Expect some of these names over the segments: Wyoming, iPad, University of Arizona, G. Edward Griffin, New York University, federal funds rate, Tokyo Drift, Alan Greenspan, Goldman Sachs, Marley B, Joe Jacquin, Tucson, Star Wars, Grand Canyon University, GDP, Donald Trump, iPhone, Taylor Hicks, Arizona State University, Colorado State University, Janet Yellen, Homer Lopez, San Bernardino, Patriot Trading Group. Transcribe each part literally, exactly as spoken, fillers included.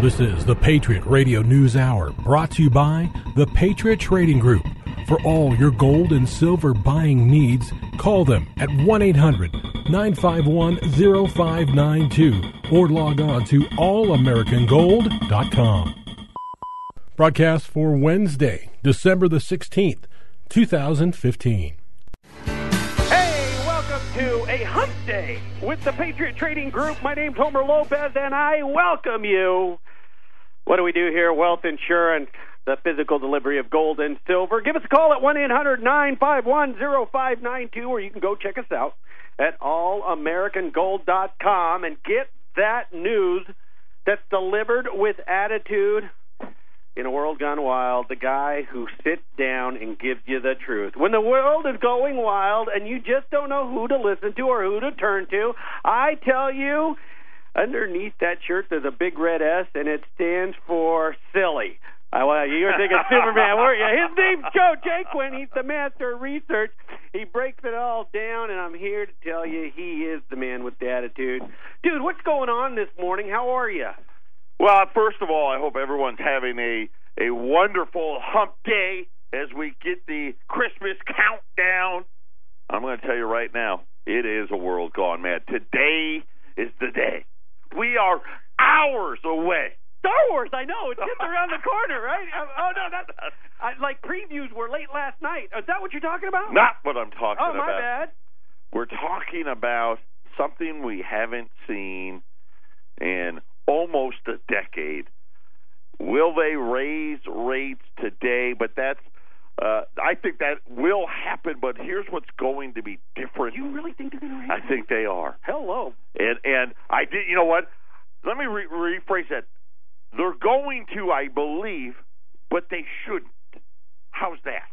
This is the Patriot Radio News Hour, brought to you by the Patriot Trading Group. For all your gold and silver buying needs, call them at one eight hundred nine five one oh five nine two or log on to all american gold dot com. Broadcast for Wednesday, December the sixteenth, two thousand fifteen. To a hump day with the Patriot Trading Group. My name's Homer Lopez, and I welcome you. What do we do here? Wealth insurance, the physical delivery of gold and silver. Give us a call at one eight hundred nine five one oh five nine two, or you can go check us out at all american gold dot com and get that news that's delivered with attitude. In a world gone wild, the guy who sits down and gives you the truth. When the world is going wild and you just don't know who to listen to or who to turn to, I tell you, underneath that shirt there's a big red S, and it stands for silly. Uh, well, you were thinking Superman, weren't you? His name's Joe Jacquin. He's the master of research. He breaks it all down, and I'm here to tell you he is the man with the attitude. Dude, what's going on this morning? How are you? Well, first of all, I hope everyone's having a, a wonderful hump day as we get the Christmas countdown. I'm going to tell you right now, it is a world gone mad. Today is the day. We are hours away. Star Wars, I know. It's just around the corner, right? Oh, no, that's I, like previews were late last night. Is that what you're talking about? Not what I'm talking about. Oh, my about. bad. We're talking about something we haven't seen in almost a decade. Will they raise rates today? But that's, uh, I think that will happen, but here's what's going to be different. You really think they're going to raise rates? I think they are. Hello. And and I did, you know what? Let me re- rephrase that. They're going to, I believe, but they shouldn't. How's that?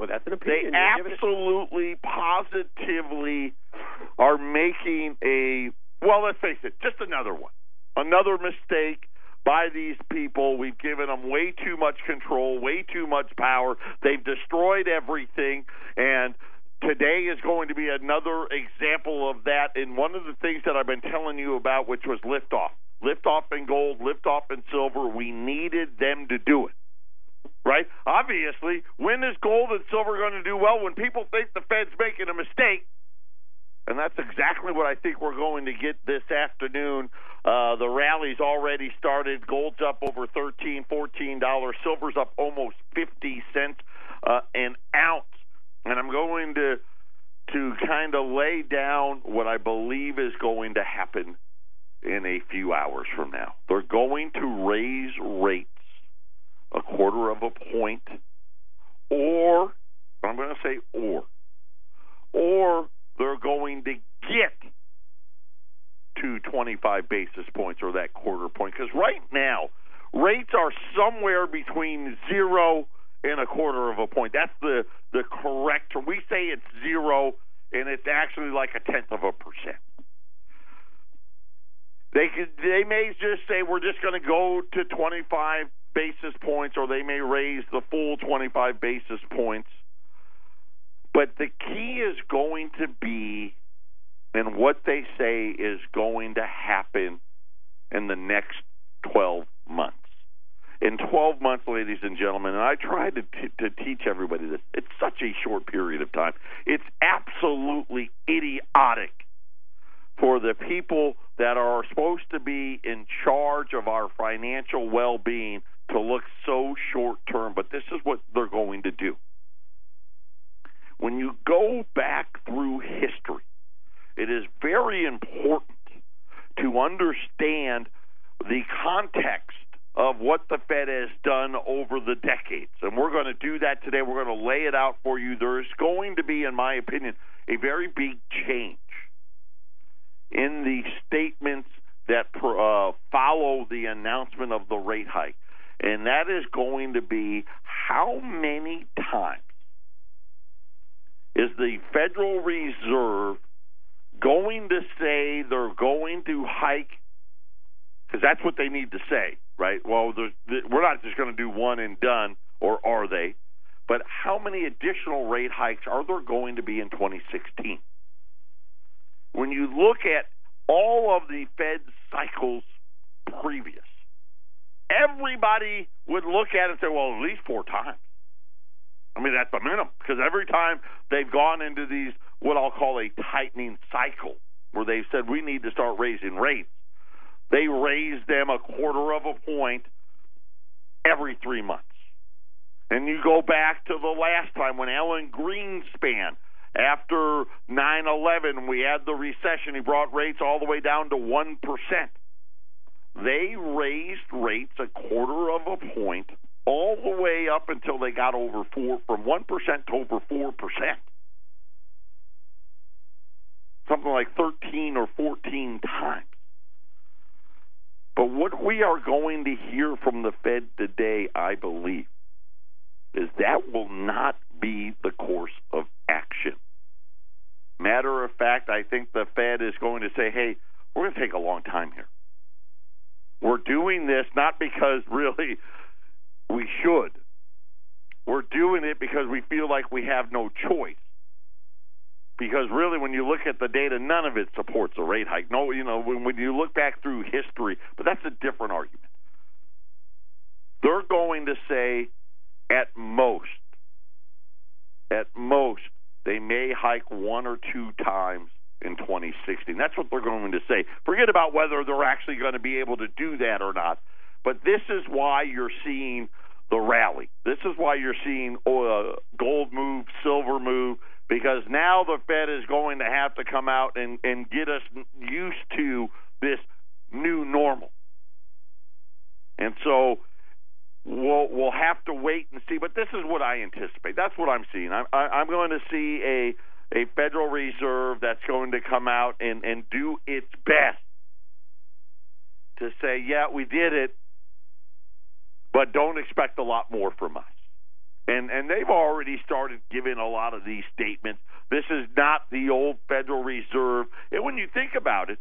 Well, that's an opinion. They absolutely, positively are making a, well, let's face it, just another one. Another mistake by these people. We've given them way too much control, way too much power. They've destroyed everything, and today is going to be another example of that. And one of the things that I've been telling you about, which was liftoff. Liftoff in gold, liftoff in silver. We needed them to do it, right? Obviously, when is gold and silver going to do well? When people think the Fed's making a mistake. And that's exactly what I think we're going to get this afternoon. Uh, the rally's already started. Gold's up over thirteen dollars, fourteen dollars. Silver's up almost fifty cents uh, an ounce. And I'm going to to kind of lay down what I believe is going to happen in a few hours from now. They're going to raise rates a quarter of a point, or, I'm going to say or, or they're going to get to twenty-five basis points or that quarter point. Because right now, rates are somewhere between zero and a quarter of a point. That's the, the correct term. We say it's zero, and it's actually like a tenth of a percent. They could, they may just say we're just going to go to twenty-five basis points, or they may raise the full twenty-five basis points. But the key is going to be in what they say is going to happen in the next twelve months. In twelve months, ladies and gentlemen, and I try to, t- to teach everybody this, it's such a short period of time. It's absolutely idiotic for the people that are supposed to be in charge of our financial well-being to look so short-term, but this is what they're going to do. When you go back through history, it is very important to understand the context of what the Fed has done over the decades. And we're going to do that today. We're going to lay it out for you. There's going to be, in my opinion, a very big change in the statements that uh, follow the announcement of the rate hike. And that is going to be how many times is the Federal Reserve going to say they're going to hike? Because that's what they need to say, right? Well, we're not just going to do one and done, or are they? But how many additional rate hikes are there going to be in twenty sixteen? When you look at all of the Fed cycles previous, everybody would look at it and say, well, at least four times. I mean, that's the minimum, because every time they've gone into these what I'll call a tightening cycle where they've said we need to start raising rates, they raise them a quarter of a point every three months. And you go back to the last time when Alan Greenspan, after nine eleven, we had the recession, he brought rates all the way down to one percent. They raised rates a quarter of a point all the way up until they got over four, from one percent to over four percent. Something like thirteen or fourteen times. But what we are going to hear from the Fed today, I believe, is that will not be the course of action. Matter of fact, I think the Fed is going to say, hey, we're going to take a long time here. We're doing this not because really we should. We're doing it because we feel like we have no choice. Because really, when you look at the data, none of it supports a rate hike. No, you know, when, when you look back through history, but that's a different argument. They're going to say, at most, at most, they may hike one or two times in twenty sixteen. That's what they're going to say. Forget about whether they're actually going to be able to do that or not. But this is why you're seeing the rally. This is why you're seeing oil, gold move, silver move, because now the Fed is going to have to come out and, and get us used to this new normal. And so we'll, we'll have to wait and see. But this is what I anticipate. That's what I'm seeing. I'm, I'm going to see a a Federal Reserve that's going to come out and, and do its best to say, yeah, we did it, but don't expect a lot more from us. And and they've already started giving a lot of these statements. This is not the old Federal Reserve. And when you think about it,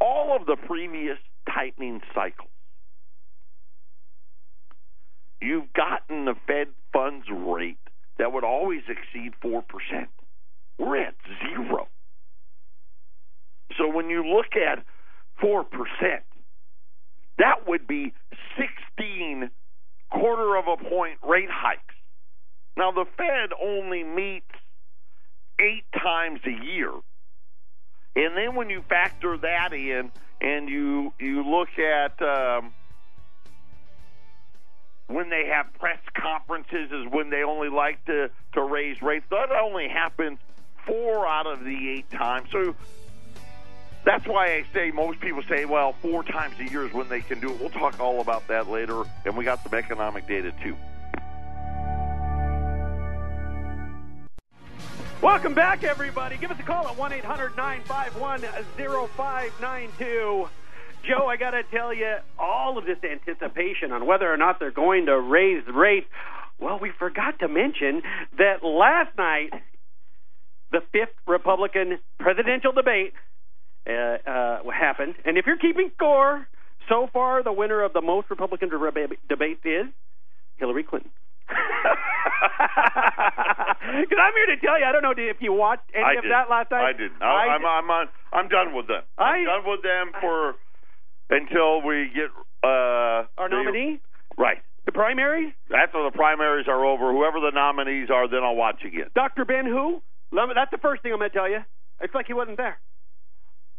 all of the previous tightening cycles, you've gotten the Fed funds rate that would always exceed four percent. We're at zero. So when you look at four percent, that would be sixteen quarter of a point rate hikes. Now, the Fed only meets eight times a year. And then when you factor that in and you, you look at um, when they have press conferences is when they only like to, to raise rates. That only happens four out of the eight times. So that's why I say most people say, well, four times a year is when they can do it. We'll talk all about that later, and we got some economic data too. Welcome back, everybody. Give us a call at one eight hundred nine five one oh five nine two. Joe, I got to tell you, all of this anticipation on whether or not they're going to raise rates, well, we forgot to mention that last night, the fifth Republican presidential debate uh, uh, happened. And if you're keeping score, so far the winner of the most Republican deb- debates is Hillary Clinton. Because I'm here to tell you, I don't know if you watched any I of did. that last night. I didn't. I, I I'm, did. I'm, on, I'm done with them. I'm I, done with them for I, until we get uh, our nominee. The, right. The primaries? After the primaries are over, whoever the nominees are, then I'll watch again. Doctor Ben who? That's the first thing I'm going to tell you. It's like he wasn't there.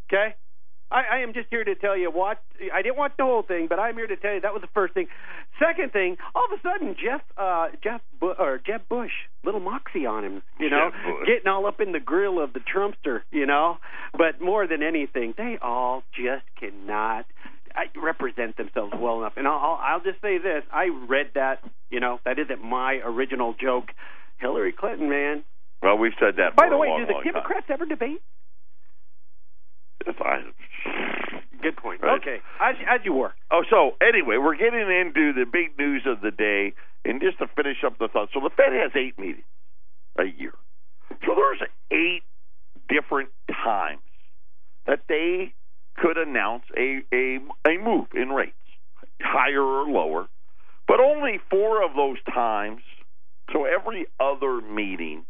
Okay? I, I am just here to tell you what. I didn't watch the whole thing, but I'm here to tell you that was the first thing. Second thing, all of a sudden, Jeff uh, Jeff Bu- or Jeb Bush, little moxie on him, you know, getting all up in the grill of the Trumpster, you know. But more than anything, they all just cannot represent themselves well enough. And I'll, I'll just say this. I read that, you know, that isn't my original joke. Hillary Clinton, man. Well, we've said that. By the way, do the Democrats ever debate? Good point. Right? Okay, as, as you were. Oh, so anyway, we're getting into the big news of the day, and just to finish up the thought. So the Fed has eight meetings a year. So there's eight different times that they could announce a a, a move in rates, higher or lower, but only four of those times. So every other meeting,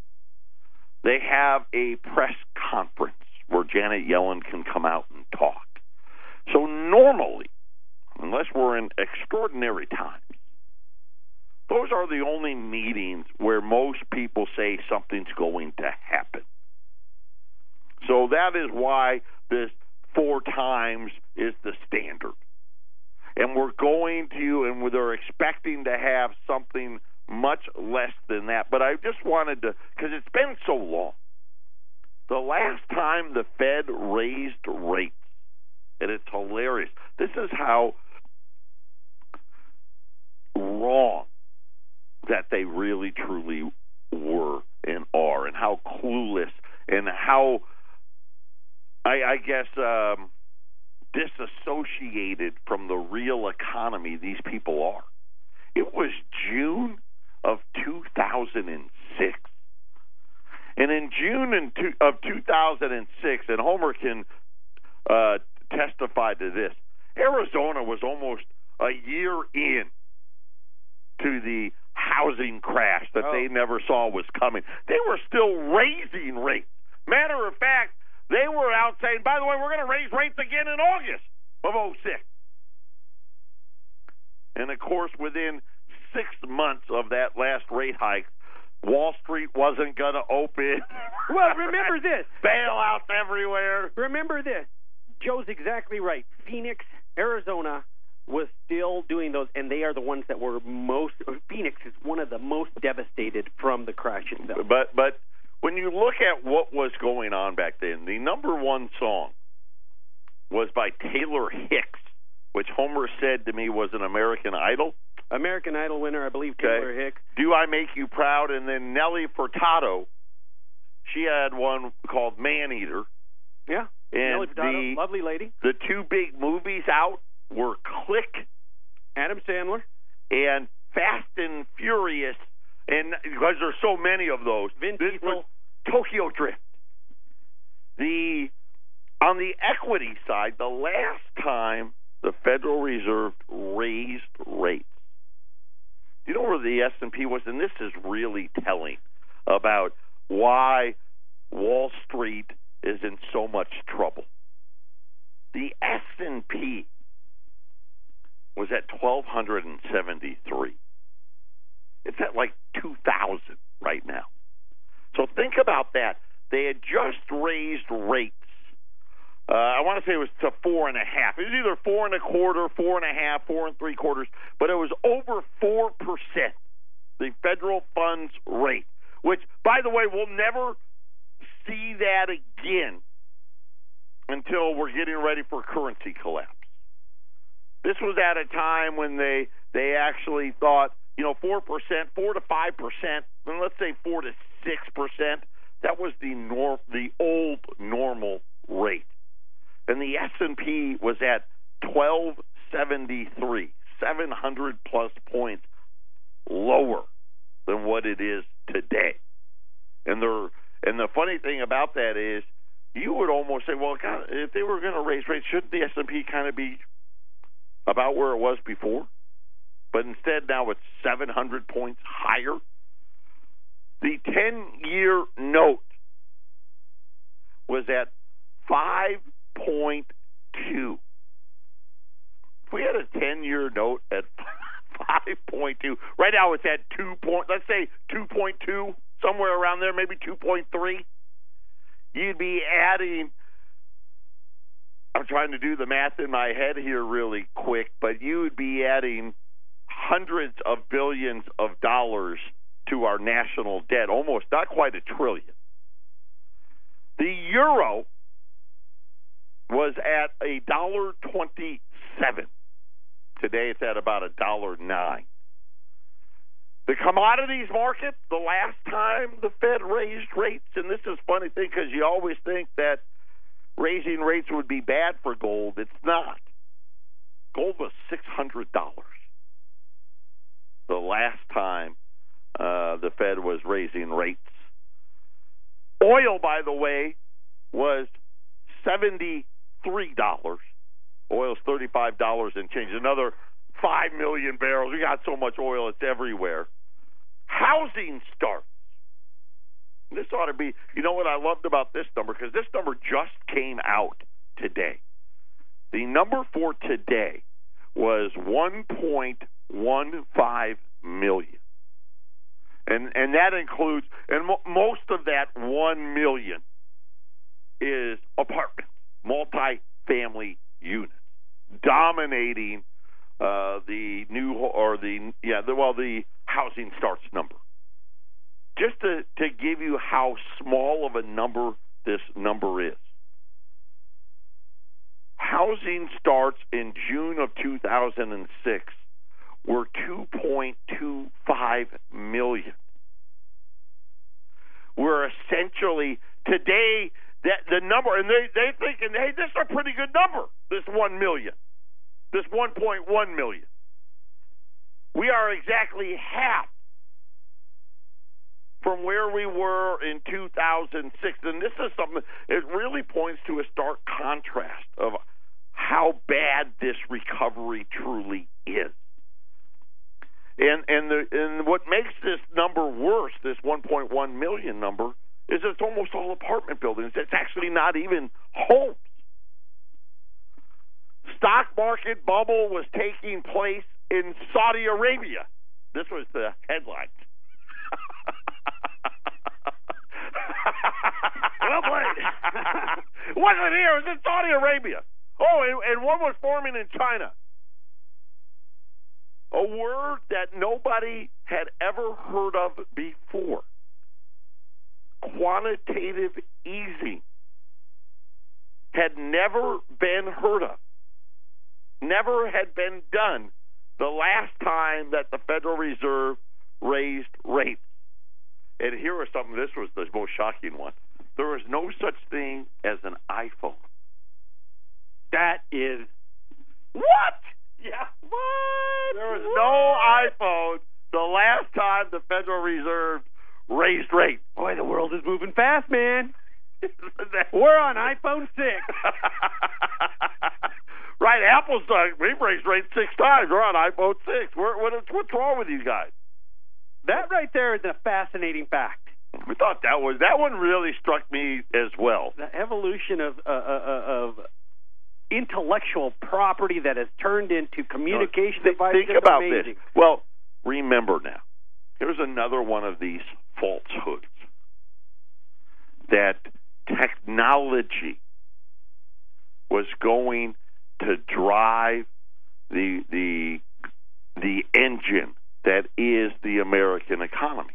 they have a press conference where Janet Yellen can come out and talk. So normally, unless we're in extraordinary times. Those are the only meetings where most people say something's going to happen. So that is why this four times is the standard. And we're going to, and they're expecting to have something much less than that. But I just wanted to, because it's been so long. The last time the Fed raised rates, and it's hilarious. This is how wrong that they really, truly were and are, and how clueless and how, I, I guess, um, disassociated from the real economy these people are. It was June of two thousand six. And in June of two thousand six, and Homer can uh, testify to this, Arizona was almost a year in to the housing crash that oh. they never saw was coming. They were still raising rates. Matter of fact, they were out saying, by the way, we're going to raise rates again in August of oh six. And, of course, within six months of that last rate hike, Wall Street wasn't going to open. Well, remember this. Bailouts everywhere. Remember this. Joe's exactly right. Phoenix, Arizona was still doing those, and they are the ones that were most – Phoenix is one of the most devastated from the crash itself. But, but when you look at what was going on back then, the number one song was by Taylor Hicks, which Homer said to me was an American Idol. American Idol winner, I believe, Taylor okay. Hicks. Do I Make You Proud? And then Nelly Furtado, she had one called Man Eater. Yeah, and Nelly Furtado, the, lovely lady. The two big movies out were Click, Adam Sandler, and Fast and Furious, and because there's so many of those. Vin this Diesel. Was Tokyo Drift. The on the equity side, the last time the Federal Reserve raised rates, you know where the S and P was? And this is really telling about why Wall Street is in so much trouble. The S and P was at one thousand two hundred seventy-three. It's at like two thousand right now. So think about that. They had just raised rates. Uh, I want to say it was to four and a half. It was either four and a quarter, four and a half, four and three quarters, but it was over four percent, the federal funds rate, which, by the way, we'll never see that again until we're getting ready for currency collapse. This was at a time when they they actually thought, you know, four percent, four to five percent, and let's say four to six percent. That was the nor- the old normal rate. And the S and P was at twelve seventy-three, seven hundred plus points lower than what it is today. And the and the funny thing about that is, you would almost say, well, God, if they were going to raise rates, shouldn't the S and P kind of be about where it was before? But instead, now it's seven hundred points higher. The ten-year note was at five point two. If we had a ten-year note at five point two, right now it's at two point, let's say two point two, somewhere around there, maybe two point three. You'd be adding, I'm trying to do the math in my head here really quick, but you'd be adding hundreds of billions of dollars to our national debt, almost not quite a trillion. The euro was at a dollar twenty-seven. Today it's at about a dollar nine. The commodities market, the last time the Fed raised rates, and this is a funny thing because you always think that raising rates would be bad for gold. It's not. Gold was six hundred dollars the last time uh, the Fed was raising rates. Oil, by the way, was seventy-three dollars. Oil's thirty-five dollars and change. Another five million barrels. We got so much oil, it's everywhere. Housing starts. This ought to be, you know what I loved about this number? Because this number just came out today. The number for today was one point one five million. And and that includes, and mo- most of that one million is apartments, multi-family units, dominating uh, the new or the yeah the, well the housing starts number. Just to, to give you how small of a number this number is. Housing starts in June of two thousand six were two point two five million. We're essentially today that the number, and they they thinking, hey, this is a pretty good number. This one million, this one point one million. We are exactly half from where we were in two thousand six, and this is something. It really points to a stark contrast of how bad this recovery truly is. And and the and what makes this number worse, this one point one million number, is it's almost all apartment buildings. It's actually not even homes. Stock market bubble was taking place in Saudi Arabia. This was the headline. Well played. Wasn't here. It was in Saudi Arabia. Oh, and, and one was forming in China. A word that nobody had ever heard of before. Quantitative easing had never been heard of. Never had been done the last time that the Federal Reserve raised rates. And here was something, this was the most shocking one. There was no such thing as an iPhone. That is... What? Yeah, what? There was what? no iPhone the last time the Federal Reserve raised rates. Boy, the world is moving fast, man. We're on iPhone six. Right, Apple's done. We've raised rates six times. We're on iPhone six. We're, what, what's wrong with these guys? That right there is a fascinating fact. We thought that was that one really struck me as well. The evolution of uh, uh, of intellectual property that has turned into communication you know, devices. Think about amazing. This. Well, remember now, here's another one of these falsehoods that technology was going to drive the the the engine that is the American economy.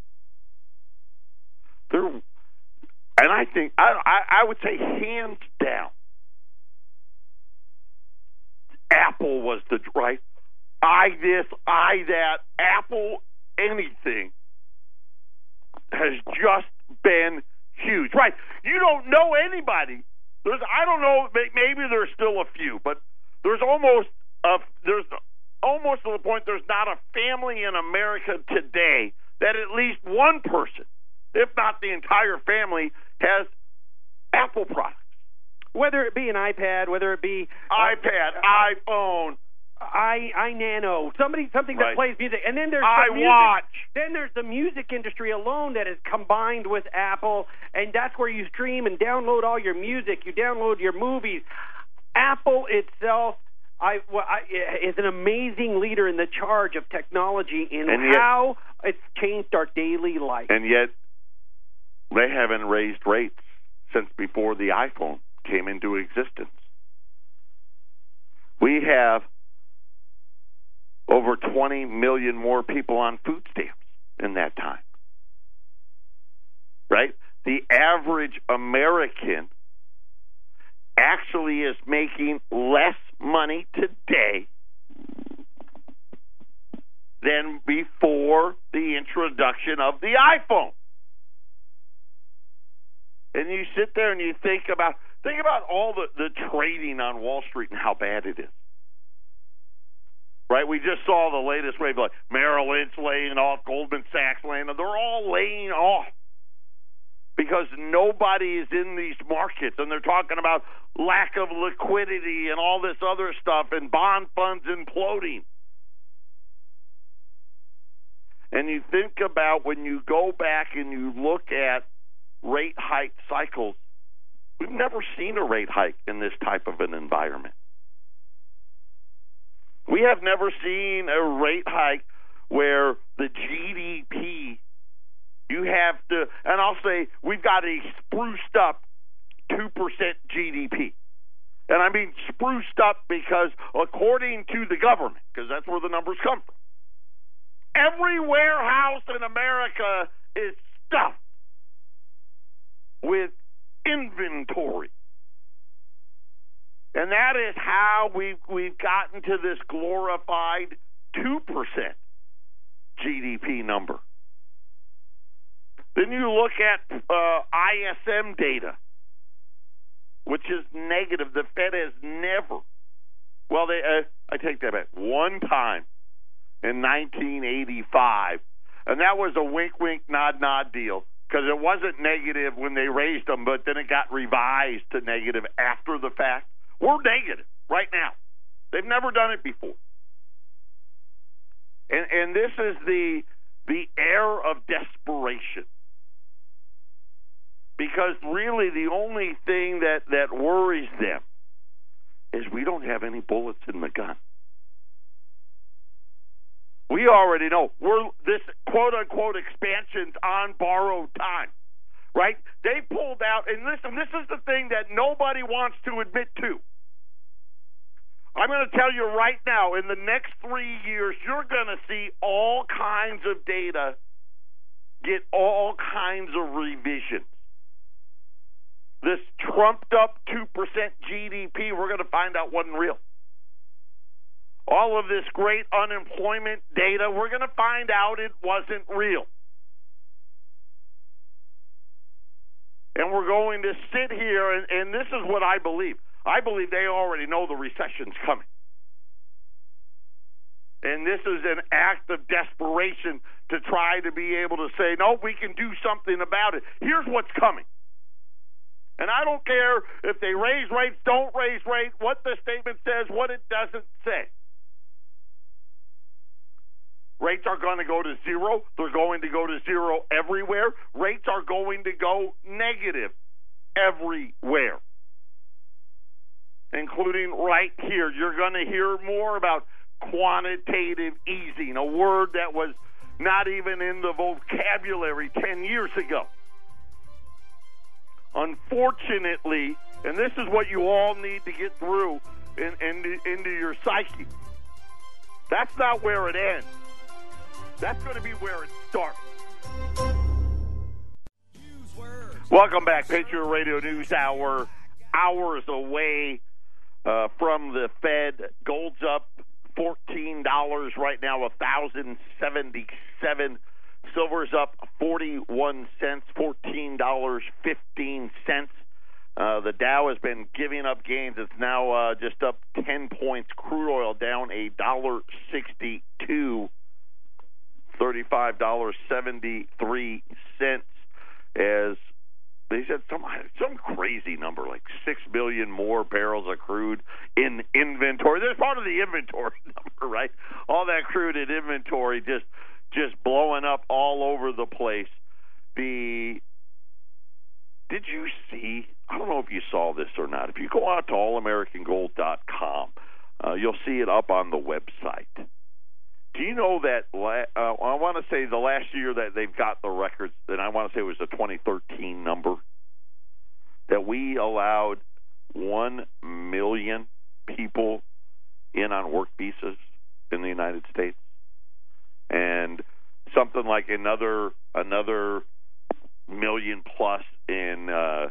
There, and I think I, I, I would say hands down, Apple was the right. I this, I that, Apple, anything has just been huge. Right? You don't know anybody. There's I don't know. Maybe there's still a few, but there's almost a there's. Almost to the point there's not a family in America today that at least one person, if not the entire family, has Apple products. Whether it be an iPad, whether it be... iPad, uh, iPhone. I, I Nano, somebody, something that right. plays music. And then there's the I music, watch. Then there's the music industry alone that is combined with Apple, and that's where you stream and download all your music. You download your movies. Apple itself... I, well, I, is an amazing leader in the charge of technology in and how yet, it's changed our daily life. And yet, they haven't raised rates since before the iPhone came into existence. We have over twenty million more people on food stamps in that time. Right? The average American actually is making less money today than before the introduction of the iPhone. And you sit there and you think about think about all the, the trading on Wall Street and how bad it is. Right? We just saw the latest wave, like Merrill Lynch laying off, Goldman Sachs laying off. They're all laying off because nobody is in these markets, and they're talking about lack of liquidity and all this other stuff and bond funds imploding. And you think about when you go back and you look at rate hike cycles, we've never seen a rate hike in this type of an environment. We have never seen a rate hike where the G D P, you have to, and I'll say we've got a spruced up two percent G D P. And I mean spruced up because according to the government, because that's where the numbers come from, every warehouse in America is stuffed with inventory. And that is how we've, we've gotten to this glorified two percent G D P number. Then you look at uh, I S M data, which is negative. The Fed has never, well, they, uh, I take that back, one time in nineteen eighty-five. And that was a wink, wink, nod, nod deal, because it wasn't negative when they raised them, but then it got revised to negative after the fact. We're negative right now. They've never done it before. And and this is the the air of desperation. Because really the only thing that, that worries them is we don't have any bullets in the gun. We already know we're this quote unquote expansion's on borrowed time. Right? They pulled out, and listen, this is the thing that nobody wants to admit to. I'm going to tell you right now, in the next three years, you're going to see all kinds of data get all kinds of revisions. This trumped-up two percent G D P, we're going to find out wasn't real. All of this great unemployment data, we're going to find out it wasn't real. And we're going to sit here, and, and this is what I believe. I believe they already know the recession's coming. And this is an act of desperation to try to be able to say, no, we can do something about it. Here's what's coming. And I don't care if they raise rates, don't raise rates, what the statement says, what it doesn't say. Rates are going to go to zero. They're going to go to zero everywhere. Rates are going to go negative everywhere, including right here. You're going to hear more about quantitative easing, a word that was not even in the vocabulary ten years ago. Unfortunately, and this is what you all need to get through in, in, into your psyche, that's not where it ends. That's going to be where it starts. Welcome back, Patriot Radio News Hour. Hours away uh, from the Fed. Gold's up fourteen dollars right now, one thousand seventy-seven dollars. Silver's up forty-one cents, fourteen dollars and fifteen cents. Uh, the Dow has been giving up gains. It's now uh, just up ten points. Crude oil down one dollar and sixty-two cents. thirty-five dollars and seventy-three cents, as they said some some crazy number, like six million more barrels of crude in inventory. There's part of the inventory number, right? All that crude in inventory just just blowing up all over the place. The Did you see, I don't know if you saw this or not, if you go out to all american gold dot com, uh, you'll see it up on the website. Do you know that, uh, I want to say the last year that they've got the records, and I want to say it was the twenty thirteen number, that we allowed one million people in on work visas in the United States? And something like another another million plus in uh,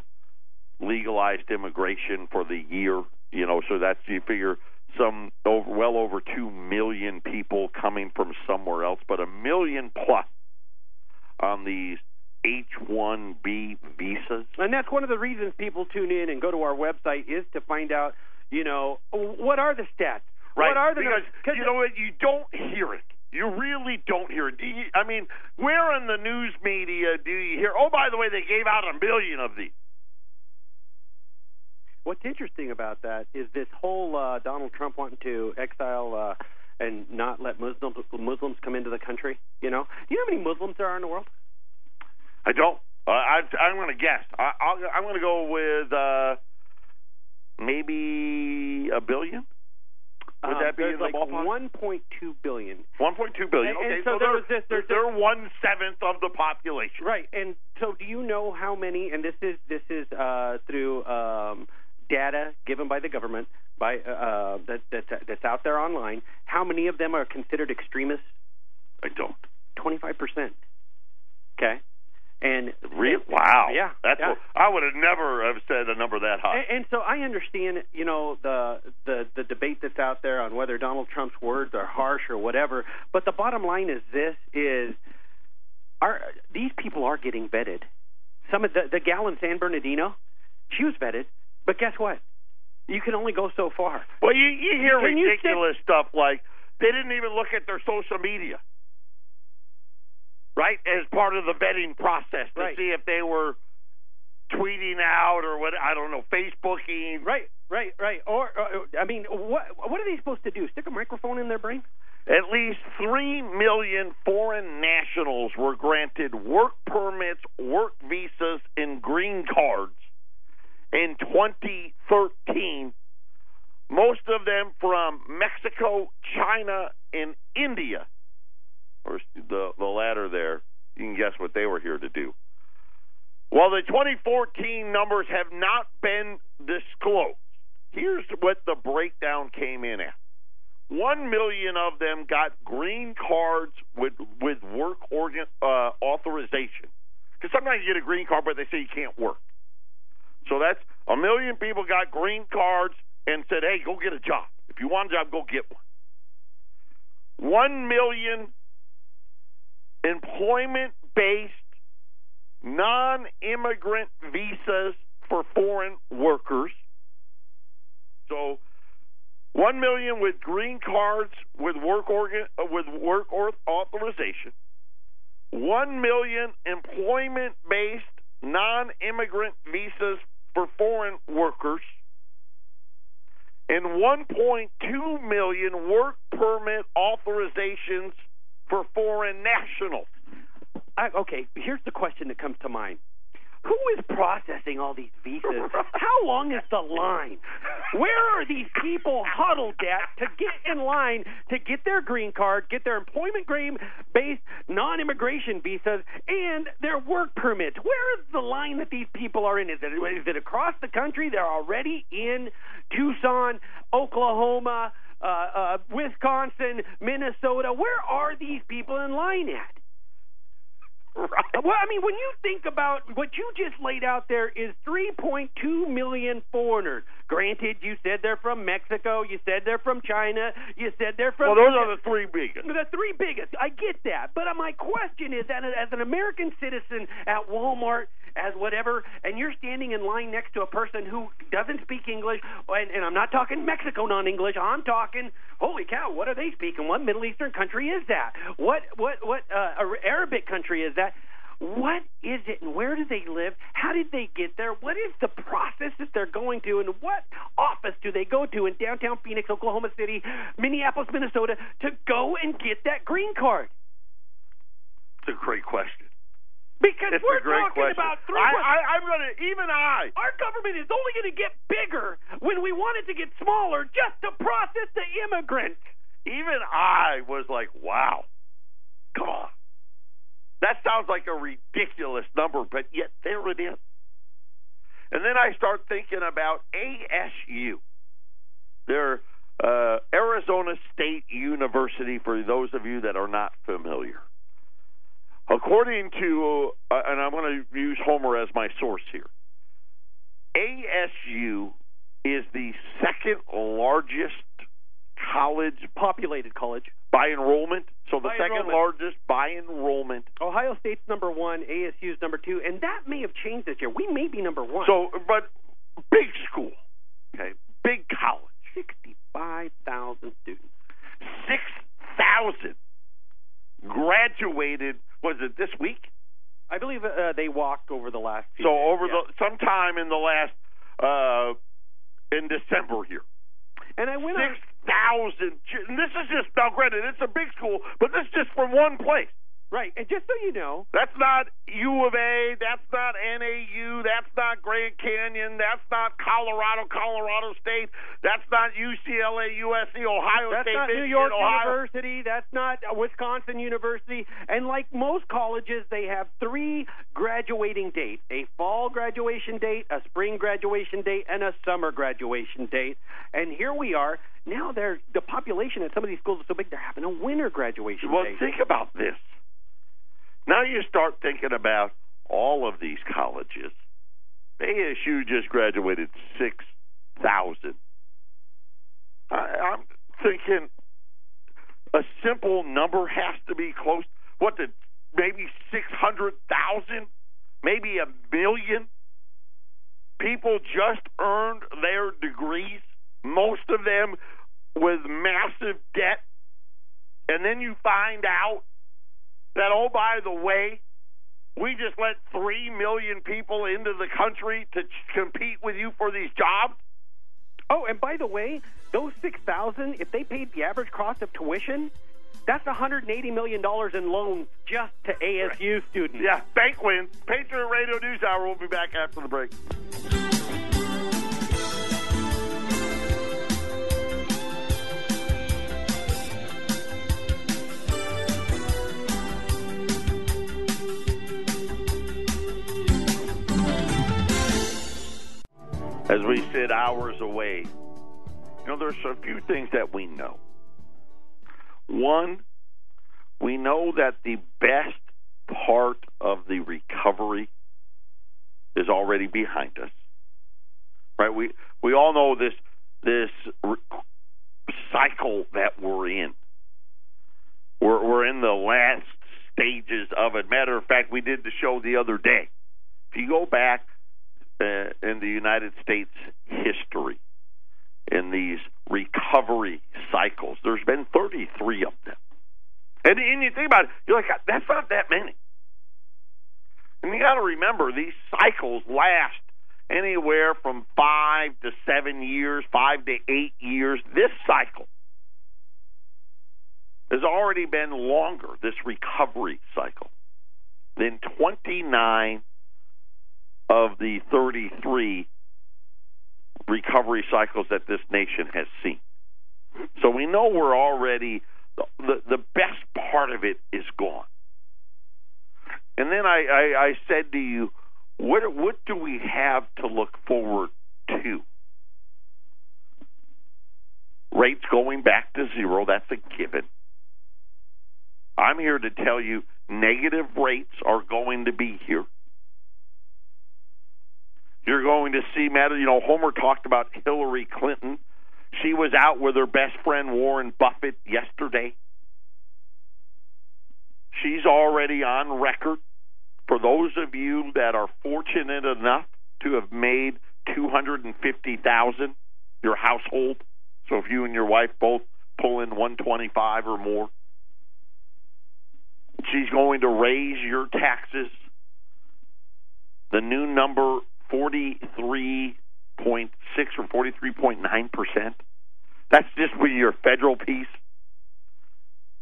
legalized immigration for the year, you know, so that's, you figure, some over, well over two million people coming from somewhere else, but a million plus on these H one B visas. And that's one of the reasons people tune in and go to our website, is to find out, you know, what are the stats? Right. What are the numbers? Because, you know what, you don't hear it. You really don't hear it. Do you, I mean, where in the news media do you hear, oh, by the way, they gave out a million of these? What's interesting about that is this whole uh, Donald Trump wanting to exile uh, and not let Muslims, Muslims come into the country. You know, do you know how many Muslims there are in the world? I don't. Uh, I, I'm going to guess. I, I'll, I'm going to go with uh, maybe a billion. Would um, that be in like the ballpark? one point two billion. one point two billion. Okay, and so, so there was this, they're, they're one seventh of the population. Right. And so, do you know how many? And this is this is uh, through um, data given by the government, by uh, that that's, that's out there online. How many of them are considered extremists? I don't. Twenty-five percent. Okay. And Real, wow, yeah, that's yeah. What, I would have never have said a number that high. And, and so I understand, you know, the, the the debate that's out there on whether Donald Trump's words are harsh or whatever. But the bottom line is this: is are these people are getting vetted? Some of the, the gal in San Bernardino, she was vetted, but guess what? You can only go so far. Well, you, you hear can ridiculous you stuff like they didn't even look at their social media. Right, as part of the vetting process to right. see if they were tweeting out or what, I don't know, Facebooking. Right, right, right. Or, or I mean, what what are they supposed to do? Stick a microphone in their brain? At least three million foreign nationals were granted work permits, work visas, and green cards in twenty thirteen. Most of them from Mexico, China, and India. Or the, the latter there, you can guess what they were here to do. While the twenty fourteen numbers have not been disclosed, here's what the breakdown came in at. One million of them got green cards with, with work organ, uh, authorization. Because sometimes you get a green card, but they say you can't work. So that's a million people got green cards and said, hey, go get a job. If you want a job, go get one. One million employment-based non-immigrant visas for foreign workers. So, one million with green cards with work organ with work authorization. One million employment-based non-immigrant visas for foreign workers, and one point two million work permit authorizations for foreign nationals. I, okay, here's the question that comes to mind. Who is processing all these visas? How long is the line? Where are these people huddled at to get in line to get their green card, get their employment-based non-immigration visas, and their work permits? Where is the line that these people are in? Is it, is it across the country? They're already in Tucson, Oklahoma, Uh, uh, Wisconsin, Minnesota. Where are these people in line at? Right. Well, I mean, when you think about what you just laid out there is three point two million foreigners. Granted, you said they're from Mexico, you said they're from China, you said they're from... Well, those America. Are the three biggest. The three biggest. I get that. But my question is, that as an American citizen at Walmart, as whatever, and you're standing in line next to a person who doesn't speak English, and, and I'm not talking Mexico non-English, I'm talking, holy cow, what are they speaking? What Middle Eastern country is that? What what what uh, Arabic country is that? What is it, and where do they live? How did they get there? What is the process that they're going to, and what office do they go to in downtown Phoenix, Oklahoma City, Minneapolis, Minnesota, to go and get that green card? It's a great question. Because it's we're talking question. About three. I, I, I'm going to, even I. Our government is only going to get bigger when we want it to get smaller just to process the immigrant. Even I was like, wow, come on. That sounds like a ridiculous number, but yet there it is. And then I start thinking about A S U. They're uh, Arizona State University, for those of you that are not familiar. According to, uh, and I'm going to use Homer as my source here, A S U is the second largest college. Populated college. By enrollment. So the by second enrollment. largest by enrollment. Ohio State's number one, A S U's number two, and that may have changed this year. We may be number one. So, but big school, okay, big college. sixty-five thousand students. six thousand graduated. Was it this week? I believe uh, they walked over the last few So days, over yeah. the sometime in the last uh, in December here. And I went six thousand. This is just now. Granted, it's a big school, but this is just from one place. Right, and just so you know... That's not U of A, that's not N A U, that's not Grand Canyon, that's not Colorado, Colorado State, that's not U C L A, U S C, Ohio State, that's not New York University, that's not Wisconsin University, and like most colleges, they have three graduating dates, a fall graduation date, a spring graduation date, and a summer graduation date, and here we are. Now they're, the population at some of these schools is so big, they're having a winter graduation date. Well, think about this. Now you start thinking about all of these colleges. A S U just graduated six thousand. I'm thinking a simple number has to be close. What, the, maybe six hundred thousand? Maybe a million? People just earned their degrees, most of them with massive debt. And then you find out that, oh, by the way, we just let three million people into the country to ch- compete with you for these jobs? Oh, and by the way, those six thousand, if they paid the average cost of tuition, that's one hundred eighty million dollars in loans just to A S U right. students. Yeah, bank wins. Patriot Radio News Hour. We'll be back after the break. As we sit hours away, you know, there's a few things that we know. One, we know that the best part of the recovery is already behind us, right? We we all know this this re- cycle that we're in. We're we're in the last stages of it. Matter of fact, we did the show the other day. If you go back. Uh, in the United States history, in these recovery cycles, there's been thirty-three of them. And, and you think about it, you're like, that's not that many. And you got to remember, these cycles last anywhere from five to seven years, five to eight years. This cycle has already been longer, this recovery cycle, than twenty-nine of the thirty-three recovery cycles that this nation has seen. So we know we're already, the, the, the best part of it is gone. And then I, I, I said to you, what, what do we have to look forward to? Rates going back to zero, that's a given. I'm here to tell you negative rates are going to be here. You're going to see, Matt, you know, Homer talked about Hillary Clinton. She was out with her best friend Warren Buffett yesterday. She's already on record. For those of you that are fortunate enough to have made two hundred fifty thousand dollars, your household, so if you and your wife both pull in one hundred twenty-five thousand dollars or more, she's going to raise your taxes. The new number, forty-three point six or forty-three point nine percent. That's just with your federal piece.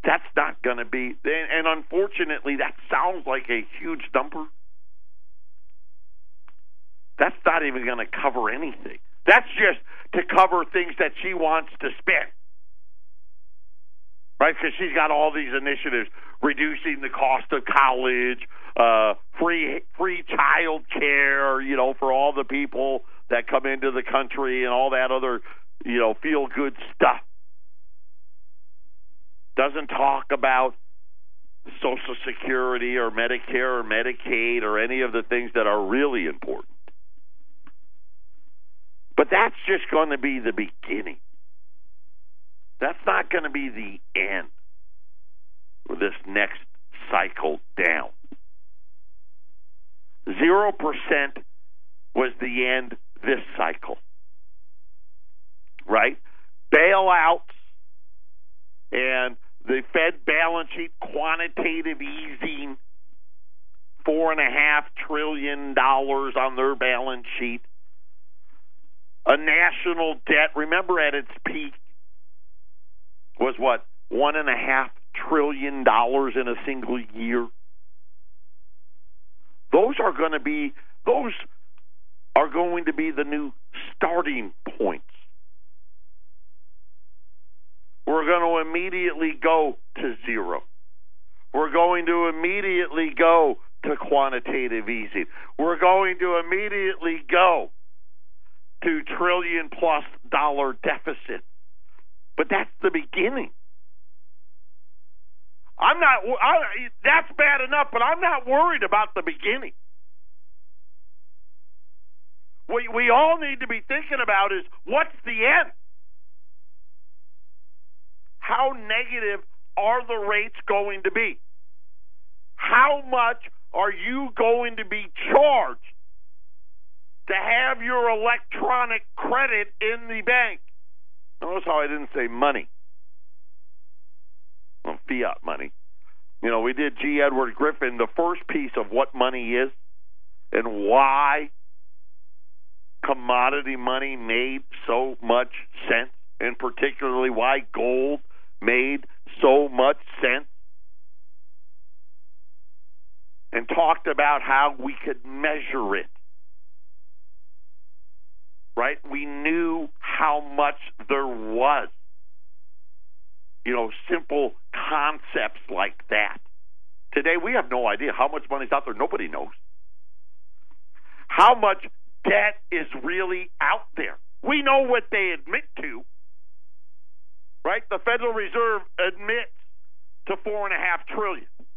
That's not going to be, and unfortunately, that sounds like a huge number. That's not even going to cover anything. That's just to cover things that she wants to spend, right? Because she's got all these initiatives, reducing the cost of college, Uh, free free child care, you know, for all the people that come into the country and all that other, you know, feel-good stuff. Doesn't talk about Social Security or Medicare or Medicaid or any of the things that are really important. But that's just going to be the beginning. That's not going to be the end for this next cycle down. Zero percent was the end this cycle, right? Bailouts and the Fed balance sheet quantitative easing, four and a half trillion dollars on their balance sheet. A national debt, remember at its peak, was what? One and a half trillion dollars in a single year. Those are going to be those are going to be the new starting points. We're going to immediately go to zero. We're going to immediately go to quantitative easing. We're going to immediately go to trillion plus dollar deficit. But that's the beginning. I'm not. I, that's bad enough, but I'm not worried about the beginning. What we all need to be thinking about is what's the end? How negative are the rates going to be? How much are you going to be charged to have your electronic credit in the bank? Notice how I didn't say money. Well, fiat money. You know, we did G. Edward Griffin, the first piece of what money is and why commodity money made so much sense, and particularly why gold made so much sense, and talked about how we could measure it. Right? We knew how much there was. You know, simple concepts like that. Today, we have no idea how much money's out there. Nobody knows. How much debt is really out there? We know what they admit to, right? The Federal Reserve admits to four point five trillion dollars.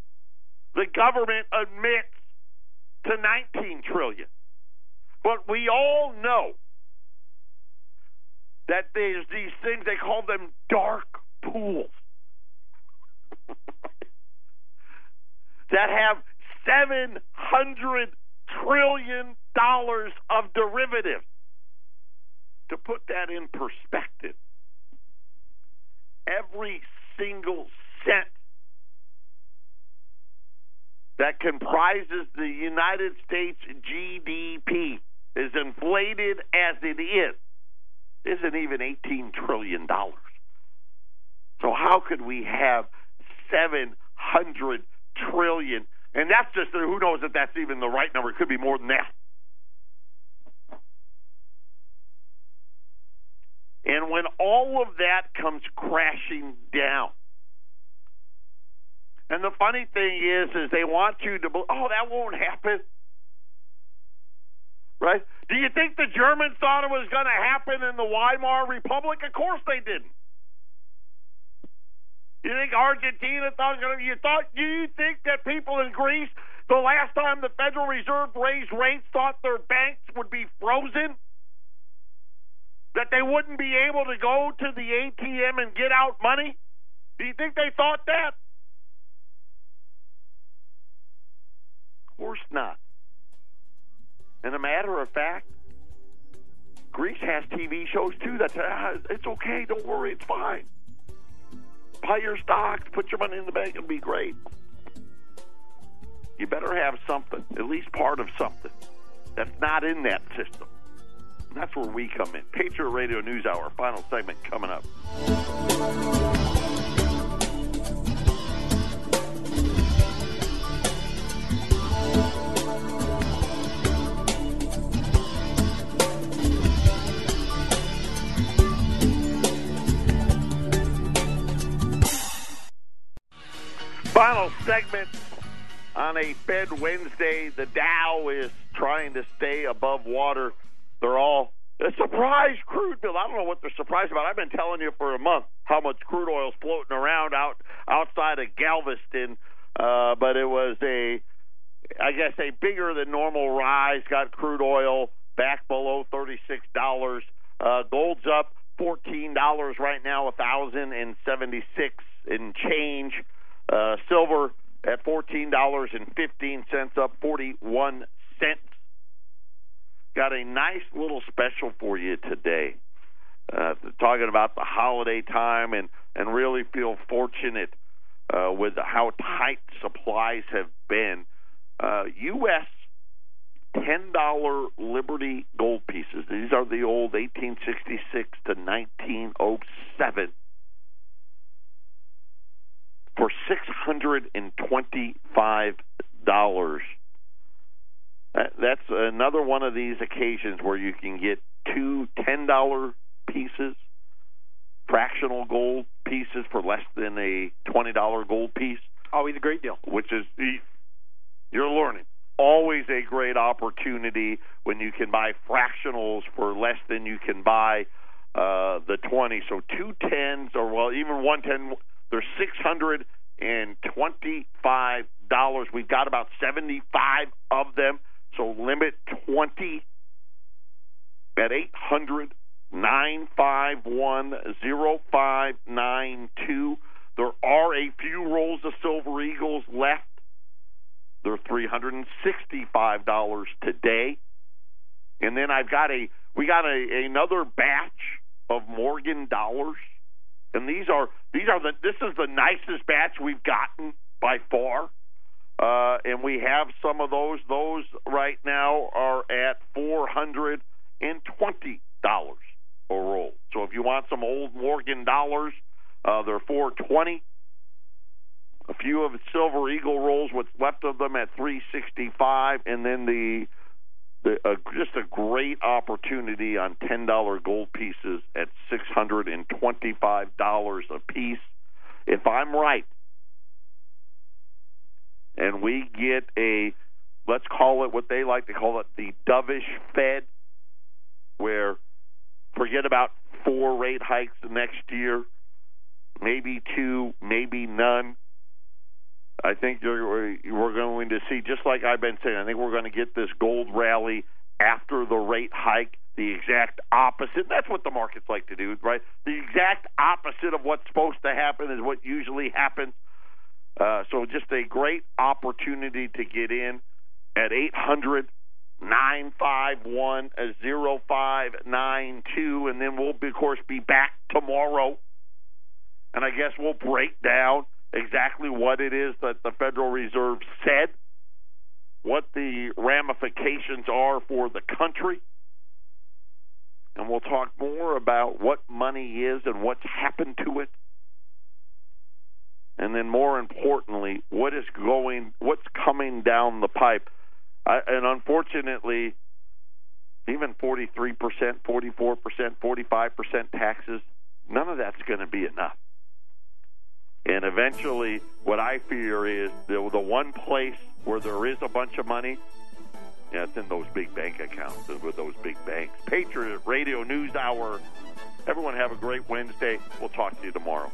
The government admits to nineteen trillion dollars. But we all know that there's these things, they call them dark pools that have seven hundred trillion dollars of derivatives. To put that in perspective, every single cent that comprises the United States G D P is inflated as it is, isn't even eighteen trillion dollars. So how could we have seven hundred trillion dollars? And that's just, who knows if that's even the right number. It could be more than that. And when all of that comes crashing down, and the funny thing is, is they want you to believe, oh, that won't happen. Right? Do you think the Germans thought it was going to happen in the Weimar Republic? Of course they didn't. You think Argentina thought it was going to be, you thought, do you think that people in Greece, the last time the Federal Reserve raised rates, thought their banks would be frozen? That they wouldn't be able to go to the A T M and get out money? Do you think they thought that? Of course not. And a matter of fact, Greece has T V shows too that say, ah, it's okay, don't worry, it's fine. Buy your stocks, put your money in the bank, it'll be great. You better have something, at least part of something, that's not in that system. And that's where we come in. Patriot Radio News Hour, final segment coming up. Final segment on a Fed Wednesday. The Dow is trying to stay above water. They're all a surprise crude bill. I don't know what they're surprised about. I've been telling you for a month how much crude oil's floating around out outside of Galveston, uh, but it was a, I guess, a bigger than normal rise. Got crude oil back below thirty-six dollars. Uh, gold's up fourteen dollars right now, one thousand seventy-six and change. Uh, silver at fourteen dollars and fifteen cents, up forty-one cents. Got a nice little special for you today. Uh, talking about the holiday time and, and really feel fortunate uh, with how tight supplies have been. Uh, U S ten dollar Liberty gold pieces. These are the old eighteen sixty-six to nineteen oh seven. for six hundred twenty-five dollars. That's another one of these occasions where you can get two ten dollar pieces, fractional gold pieces for less than a twenty dollar gold piece. Always a great deal. Which is, you're learning, always a great opportunity when you can buy fractionals for less than you can buy uh, the twenty. So two tens, or well, even one ten, they're six hundred twenty-five dollars. We've got about seventy-five of them. So limit twenty at eight hundred, nine five one, oh five nine two. There are a few rolls of Silver Eagles left. They're three hundred sixty-five dollars today. And then I've got a, we got a, another batch of Morgan dollars. And these are, these are the, this is the nicest batch we've gotten by far. Uh, and we have some of those. Those right now are at four hundred twenty dollars a roll. So if you want some old Morgan dollars, uh, they're four twenty. A few of the Silver Eagle rolls, what's left of them at three sixty-five, and then the, the uh, just a great opportunity on ten dollar gold pieces at six hundred twenty-five dollars a piece. If I'm right, and we get a, let's call it what they like to call it, the dovish Fed, where forget about four rate hikes next year, maybe two, maybe none. I think you're, we're going to see, just like I've been saying, I think we're going to get this gold rally after the rate hike, the exact opposite. That's what the markets like to do, right? The exact opposite of what's supposed to happen is what usually happens. Uh, so just a great opportunity to get in at eight hundred, nine five one, oh five nine two. And then we'll, of course, be back tomorrow. And I guess we'll break down exactly what it is that the Federal Reserve said, what the ramifications are for the country, and we'll talk more about what money is and what's happened to it, and then more importantly, what is going, what's coming down the pipe. I, and unfortunately, even forty-three percent, forty-four percent, forty-five percent taxes, none of that's going to be enough. And eventually, what I fear is the, the one place where there is a bunch of money, yeah, it's in those big bank accounts with those big banks. Patriot Radio News Hour. Everyone have a great Wednesday. We'll talk to you tomorrow.